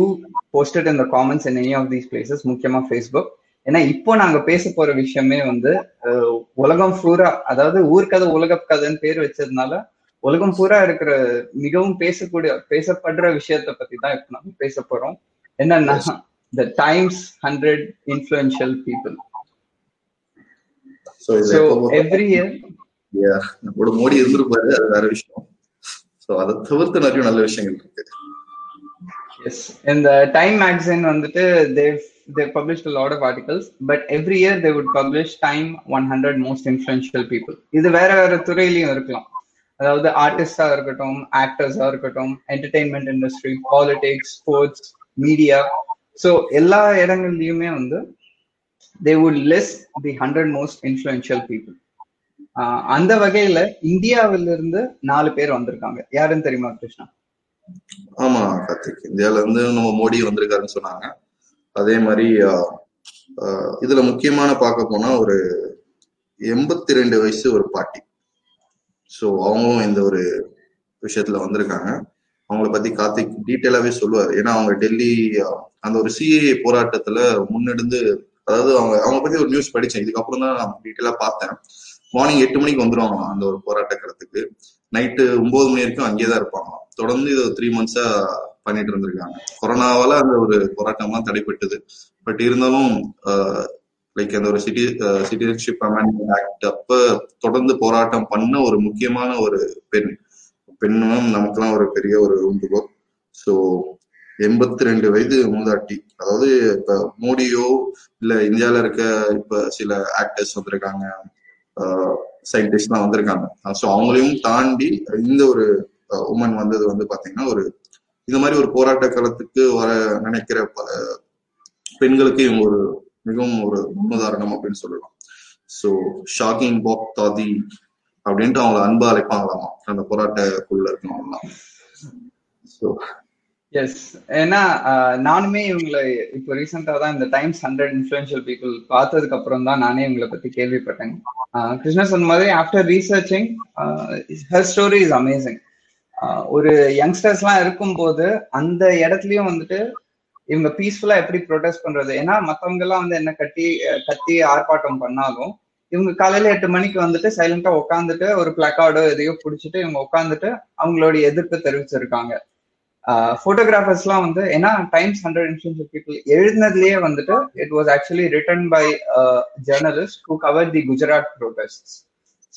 post it in the comments in any of these places, முக்கியமா Facebook. ஏன்னா இப்போ நாங்க பேச போற விஷயமே வந்து உலகம் பூரா, அதாவது ஊர்கதை உலகக்கதைன்னு பேர் வச்சதுனால உலகம் பூரா இருக்கிற மிகவும் பேசப்படுற விஷயத்த பத்தி தான் இப்ப நம்ம பேச போறோம். என்னன்னா the Time's 100 influential people. So every year நம்மோட மோடி இருந்திருப்பாரு, அது வேற விஷயம். சோ அதை தவிர்த்து நிறைய நல்ல விஷயங்கள் இருக்கு. Yes, in the Time magazine வந்துட்டு they published a lot of articles, but every year they would publish Time 100 most influential people. இது வேற வேற துறையிலயும் இருக்கலாம், அதாவது ஆர்டிஸ்டா இருக்கட்டும், ஆக்டர்ஸா இருக்கட்டும், entertainment industry, politics, sports, media. So எல்லா இடங்கள்லயுமே வந்து they would list the 100 most influential people. அந்த வகையில இந்தியாவிலிருந்து 4 பேர் வந்திருக்காங்க. யாருன்னு தெரியுமா கிருஷ்ணா? ஆமா கார்த்திக், இந்தியாவில இருந்து நம்ம மோடி வந்திருக்காருன்னு சொன்னாங்க. அதே மாதிரி இதுல முக்கியமான பார்க்க போனா ஒரு 82 வயசு ஒரு பாட்டி. ஸோ அவங்களும் இந்த ஒரு விஷயத்துல வந்திருக்காங்க. அவங்கள பத்தி கார்த்திக் டீட்டெயிலாவே சொல்லுவார். ஏன்னா அவங்க டெல்லி அந்த ஒரு சிஏஏ போராட்டத்துல முன்னெடுந்து, அதாவது அவங்க பத்தி ஒரு நியூஸ் படித்தேன், இதுக்கப்புறம் தான் நான் டீட்டெயிலாக பார்த்தேன். மார்னிங் 8 மணிக்கு வந்துருவாங்களாம் அந்த ஒரு போராட்ட களத்துக்கு, நைட்டு 9 மணி வரைக்கும் அங்கேயேதான் இருப்பாங்களாம். தொடர்ந்து இது 3 months பண்ணிட்டு இருந்திருக்காங்க. கொரோனாவால அந்த ஒரு போராட்டம்லாம் தடைப்பட்டது. பட் இருந்தாலும் லைக் அந்த ஒரு சிட்டிசன்ஷிப் அமெண்ட்மெண்ட் ஆக்ட் அப்ப தொடர்ந்து போராட்டம் பண்ண ஒரு முக்கியமான ஒரு பெண்ணும் நமக்கெல்லாம் ஒரு பெரிய ஒரு உண்டுகோள். ஸோ 82 வயது மூதாட்டி. அதாவது இப்ப மோடியோ இல்ல இந்தியாவில இருக்க இப்ப சில ஆக்டர்ஸ் வந்திருக்காங்க, சயின்டிஸ்ட் எல்லாம் வந்திருக்காங்க. ஸோ அவங்களையும் தாண்டி இந்த ஒரு உமன் வந்தது வந்து பாத்தீங்கன்னா ஒரு இந்த மாதிரி ஒரு போராட்ட காலத்துக்கு வர நினைக்கிற பெண்களுக்கு இவங்க ஒரு மிகவும் ஒரு முன்னுதாரணம் அப்படின்னு சொல்லலாம். ஸோ ஷாகிங் பாக் தாதி அப்படின்ட்டு அவங்களை அன்பா அழைப்பாங்களாமா அந்த போராட்டக்குள்ள இருக்கவங்கலாம். ஸோ எஸ், ஏன்னா நானுமே இவங்களை இப்போ ரீசெண்டாக தான் இந்த டைம்ஸ் 100 இன்ஃப்ளூயன்ஷியல் பீப்புள் பார்த்ததுக்கு அப்புறம் தான் நானே இவங்களை பற்றி கேள்விப்பட்டேன். கிருஷ்ணா சொன்ன மாதிரி after researching her story is amazing. ஒரு யங்ஸ்டர்ஸ்லாம் இருக்கும்போது அந்த இடத்துலையும் வந்துட்டு இவங்க பீஸ்ஃபுல்லாக எப்படி ப்ரொடெஸ்ட் பண்ணுறது, ஏன்னா மற்றவங்கெல்லாம் வந்து என்ன கத்தி ஆர்ப்பாட்டம் பண்ணாலும் இவங்க காலையில் 8 மணிக்கு வந்துட்டு சைலண்டாக உட்காந்துட்டு ஒரு பிளக்கார்டோ எதையோ பிடிச்சிட்டு இவங்க உட்காந்துட்டு அவங்களுடைய எதிர்ப்பை தெரிவிச்சிருக்காங்க. ஃபோட்டோகிராஃபர்ஸ்லாம் வந்து, ஏன்னா டைம்ஸ் 100 இன்ஃப்ளூயன்ஷியல் பீப்புள் எழுதினதுலேயே வந்துட்டு it was actually written by journalist who cover the Gujarat protest.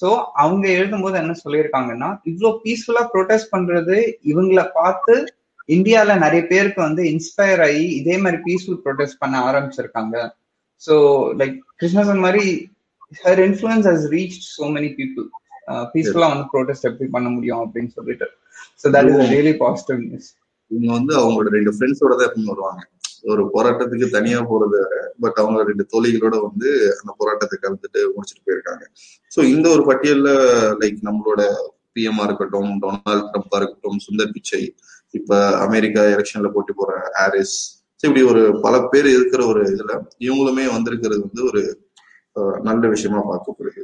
So அவங்க எழுதும்போது என்ன சொல்லியிருக்காங்கன்னா, இவ்வளோ பீஸ்ஃபுல்லாக ப்ரொடெஸ்ட் பண்ணுறது இவங்களை பார்த்து இந்தியால நிறைய பேருக்கு வந்து இன்ஸ்பயர் ஆகி இதே மாதிரி பீஸ்ஃபுல் ப்ரொடெஸ்ட் பண்ண ஆரம்பிச்சிருக்காங்க. ஸோ லைக் கிருஷ்ணன் மாதிரி her influence has reach so many people, பீஸ்ஃபுல்லா வந்து ப்ரொடெஸ்ட் எப்படி பண்ண முடியும் அப்படின்னு சொல்லிட்டு. So that is really positive news. இவங்க வந்து அவங்களோட 2 ஃப்ரெண்ட்ஸோட தான் எப்பவுமே வருவாங்க, ஒரு போராட்டத்துக்கு தனியா போறது. பட் அவங்க 2 தோழிகளோட வந்து அந்த போராட்டத்தை கலந்துட்டு முடிச்சுட்டு போயிருக்காங்க. ஸோ இந்த ஒரு பட்டியல்ல லைக் நம்மளோட பிஎம்மா இருக்கட்டும், டொனால்ட் ட்ரம்பா இருக்கட்டும், சுந்தர் பிச்சை, இப்ப அமெரிக்கா எலெக்ஷன்ல போட்டி போற ஹாரிஸ், இப்படி ஒரு பல பேர் இருக்கிற ஒரு இதுல இவங்களுமே வந்திருக்கிறது வந்து ஒரு நல்ல விஷயமா பார்க்கப்படுது.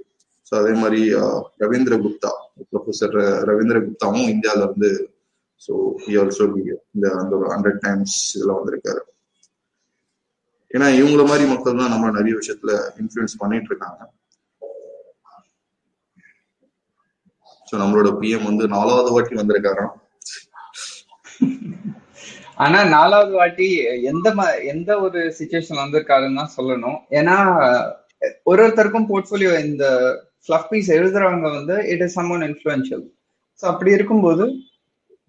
ஸோ அதே மாதிரி ரவீந்திர குப்தா, ப்ரொஃபசர் ரவீந்திர குப்தாவும் இந்தியாவில வந்து ஸோ ஹி ஆல்சோ இந்த அந்த ஒரு 100 டைம்ஸ் இதுல வந்திருக்காரு. ஏன்னா இவங்கள மாதிரி மக்கள் தான் நம்ம நிறைய விஷயத்துல இன்ஃப்ளூயன்ஸ் பண்ணிட்டு இருக்காங்க. ஸோ நம்மளோட பிஎம் வந்து 4வது வாட்டி வந்திருக்காராம். ஆனா 4வது வாட்டி எந்த ஒரு சிச்சுவேஷன் வந்திருக்காருன்னு தான் சொல்லணும். ஏன்னா ஒரு ஒருத்தருக்கும் போர்ட்ஃபோலியோ இந்த ஃப்ளஃப் பீஸ் எழுதுறவங்க வந்து it is someone influential. So அப்படி இருக்கும்போது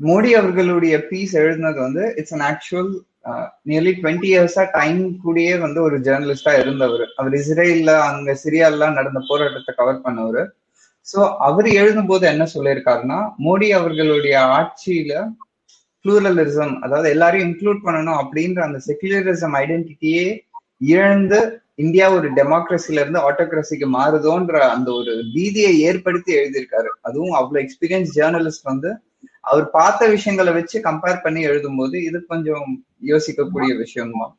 மோடி அவர்களுடைய பீஸ் எழுதுனது வந்து இட்ஸ் அன் ஆக்சுவல் நியர்லி 20 இயர்ஸா டைம் கூடயே வந்து ஒரு ஜேர்னலிஸ்டா இருந்தவர். அவர் இஸ்ரேல்ல அங்க சிரியாலாம் நடந்த போராட்டத்தை கவர் பண்ணவர். ஸோ அவர் எழுதும் போது என்ன சொல்லியிருக்காருன்னா, மோடி அவர்களுடைய ஆட்சியில ப்ளூரலிசம், அதாவது எல்லாரையும் இன்க்ளூட் பண்ணணும் அப்படின்ற அந்த செகுலரிசம் ஐடென்டிட்டியே இழந்து இந்தியா ஒரு டெமோக்ரஸில இருந்து ஆட்டோகிரசிக்கு மாறுதோன்ற அந்த ஒரு பீதியை ஏற்படுத்தி எழுதியிருக்காரு. அதுவும் அவ்வளவு எக்ஸ்பீரியன்ஸ் ஜேர்னலிஸ்ட் வந்து அவர் பார்த்த விஷயங்களை வச்சு கம்பேர் பண்ணி எழுதும் போது இது கொஞ்சம் யோசிக்கக்கூடிய விஷயம் தான்.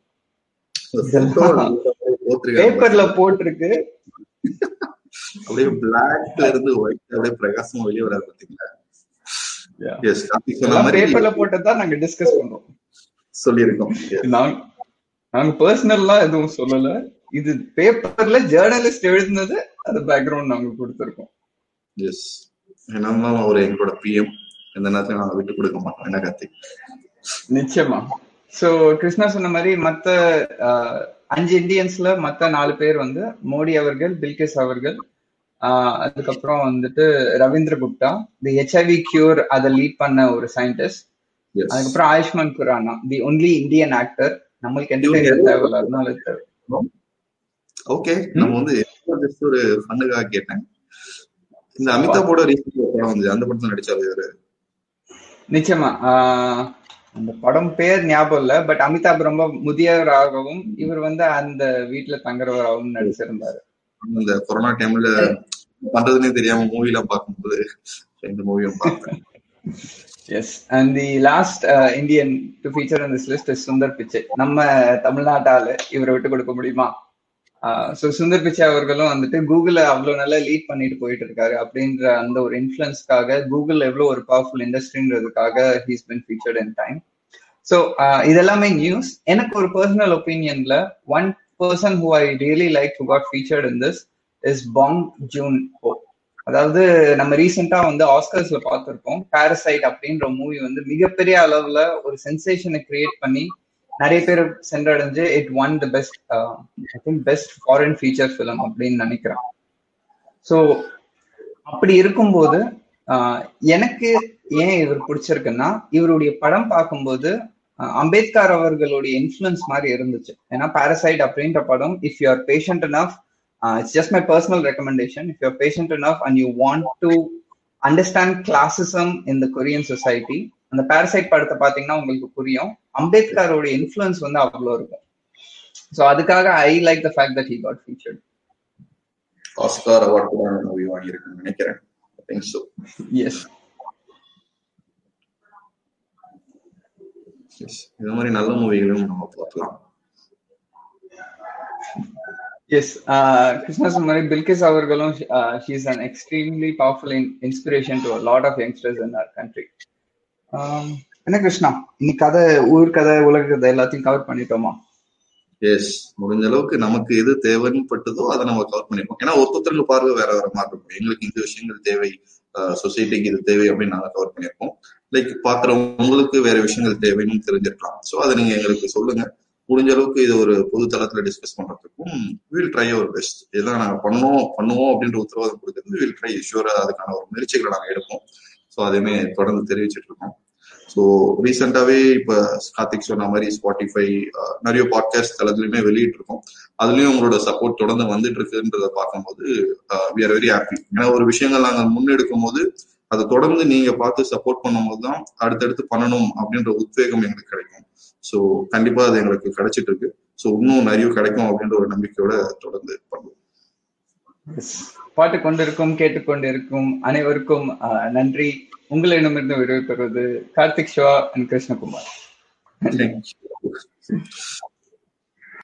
பேப்பர்ல போட்டிருக்கு அப்படியே பிளாக்ல இருந்து ஒயிட் அப்படியே பிரகாசமா வெளியே வராது பாத்தீங்களா. பேப்பர்ல போட்டதான் நாங்க டிஸ்கஸ் பண்றோம், சொல்லியிருக்கோம். நாங்க பர்சனல்லாம் எதுவும் சொல்லல, இது பேப்பர்ல ஜேர்னலிஸ்ட் எழுதுனது, அது பேக்ரவுண்ட் நாங்க கொடுத்துருக்கோம். எஸ், நம்ம ஒரு எங்களோட பிஎம் எந்த நேரத்துல நாங்க விட்டு கொடுக்க மாட்டோம். என்ன கார்த்திக்? நிச்சயமா. சோ கிருஷ்ணா சொன்ன மாதிரி மத்த 5 இந்தியன்ஸ்ல மத்த 4 பேர் வந்து மோடி அவர்கள், பில்கேஸ் அவர்கள், அதுக்கப்புறம் வந்துட்டு Ravindra Gupta, the HIV cure அதை லீட் பண்ண ஒரு சயின்டிஸ்ட், அதுக்கப்புறம் Ayushmann Khurrana, the only Indian actor. நம்மளுக்கு என்டர்டைன்மெண்ட் தேவையில்ல, அதனால ஓகே. நம்ம வந்து ஒரு ஃபண்ணுக்காக கேட்டேன், இந்த அமிதாபோட படம் வந்து அந்த படத்துல நடிச்சாரு இவரு. நிச்சயமா, அந்த படம் பேர் ஞாபகம் இல்ல, பட் அமிதாப் ரொம்ப முதியவராகவும் இவர் வந்து அந்த வீட்டுல தங்குறவராகவும் நடிச்சிருந்தாரு. இந்த கொரோனா டைம்ல பண்றதுனே தெரியாம மூவி எல்லாம் பார்க்கும்போது இந்த மூவியும் பார்த்தேன். Yes, and the last Indian to feature in this list is Sundar Pichai. நம்ம தமிழ்நாட்டால இவரை விட்டு கொடுக்க முடியுமா? ஸோ சுந்தர் பிச்சை அவர்களும் வந்துட்டு கூகுளை அவ்வளோ நல்லா லீட் பண்ணிட்டு போயிட்டு இருக்காரு அப்படின்ற அந்த ஒரு இன்ஃப்ளூயன்ஸ்க்காக, கூகுள் எவ்வளோ ஒரு பவர்ஃபுல் இண்டஸ்ட்ரின்றதுக்காக he's been featured in Time. So இதெல்லாமே நியூஸ். எனக்கு ஒரு பர்சனல் ஒப்பீனியன்ல one person who I really liked who got featured in this is Bong Joon-ho. அதாவது நம்ம ரீசெண்டா வந்து ஆஸ்கர்ஸ்ல பார்த்திருக்கோம், பாரசைட் அப்படின்ற மூவி வந்து மிகப்பெரிய அளவுல ஒரு சென்சேஷனை கிரியேட் பண்ணி நிறைய பேர் சென்றடைஞ்சு it won the best, I think best foreign feature film அப்படின்னு நினைக்கிறேன். ஸோ அப்படி இருக்கும்போது எனக்கு ஏன் இவர் பிடிச்சிருக்குன்னா, இவருடைய படம் பார்க்கும்போது அம்பேத்கர் அவர்களுடைய இன்ஃப்ளூயன்ஸ் மாதிரி இருந்துச்சு. ஏன்னா பாரசைட் அப்படின்ற படம், if you are patient enough, it's just my personal recommendation, if you are patient enough and you want to understand classism in the Korean society, அந்த பாரசைட் படத்தை பார்த்தீங்கன்னா உங்களுக்கு புரியும் அம்பேத்கரோட இன்ஃப்ளூயன்ஸ் வந்து அவ்வளோ இருக்கும். ஸோ அதுக்காக I like the fact that he got featured. Oscar award கூட வாங்கியிருக்கேன் நினைக்கிறேன். I think so. Yes. Yes. இந்த மாதிரி நல்ல மூவிகளும் நம்ம பார்க்கலாம். Yes, Krishna Sumari Bilkis avargalum, she is an extremely powerful inspiration to a lot of youngsters in our country. Ana Krishna, இன்னைக்கு கதை, ஊர் கதை, உலக கதை எல்லாத்தையும் கவர் பண்ணிட்டோமா? எஸ், முடிஞ்ச அளவுக்கு நமக்கு எது தேவைன்னு பட்டதோ அதை நம்ம கவர் பண்ணிப்போம். ஏன்னா ஒருத்தருக்கு பார்வை வேற வேற மாதிரி இருக்கும். எங்களுக்கு இந்த விஷயங்கள் தேவை, சொசைட்டிக்கு இது தேவை அப்படின்னு நாங்கள் கவர் பண்ணியிருப்போம். லைக் பாக்குறவங்களுக்கு வேற விஷயங்கள் தேவைன்னு தெரிஞ்சிருக்கலாம். ஸோ அதை நீங்க எங்களுக்கு சொல்லுங்க. முடிஞ்ச அளவுக்கு இது ஒரு பொது தளத்துல டிஸ்கஸ் பண்றதுக்கும் வீல் ட்ரை அவர் பெஸ்ட். இதெல்லாம் நாங்கள் பண்ணுவோம் அப்படின்ற உத்தரவாதம் கொடுக்கறது வீல் ட்ரை ஷூரா. அதுக்கான ஒரு முயற்சிகளை நாங்கள் எடுப்போம். ஸோ அதையுமே தொடர்ந்து தெரிவிச்சுட்டு இருக்கோம். ஸோ ரீசெண்டாவே இப்ப கார்த்திக் சொன்ன மாதிரி ஸ்பாட்டிஃபை நிறைய பாட்காஸ்ட் தளத்துலயுமே வெளியிட்டு இருக்கோம். அதுலயும் உங்களோட சப்போர்ட் தொடர்ந்து வந்துட்டு இருக்குன்றத பார்க்கும்போது வி ஆர் வெரி ஹாப்பி. ஏன்னா ஒரு விஷயங்கள் நாங்கள் முன்னெடுக்கும் போது அதை தொடர்ந்து நீங்க பார்த்து சப்போர்ட் பண்ணும் போதுதான் அடுத்தடுத்து பண்ணணும் அப்படின்ற உத்வேகம் எங்களுக்கு கிடைக்கும். ஸோ கண்டிப்பா அது எங்களுக்கு கிடைச்சிட்டு இருக்கு. ஸோ இன்னும் நிறைய கிடைக்கும் அப்படின்ற ஒரு நம்பிக்கையோட தொடர்ந்து பண்ணுவோம். பாட்டு கொண்டிருக்கும் கேட்டுக்கொண்டிருக்கும் அனைவருக்கும் நன்றி. உங்களிடமிருந்து விடைபெறுவது கார்த்திக் சிவா அண்ட் கிருஷ்ணகுமார்.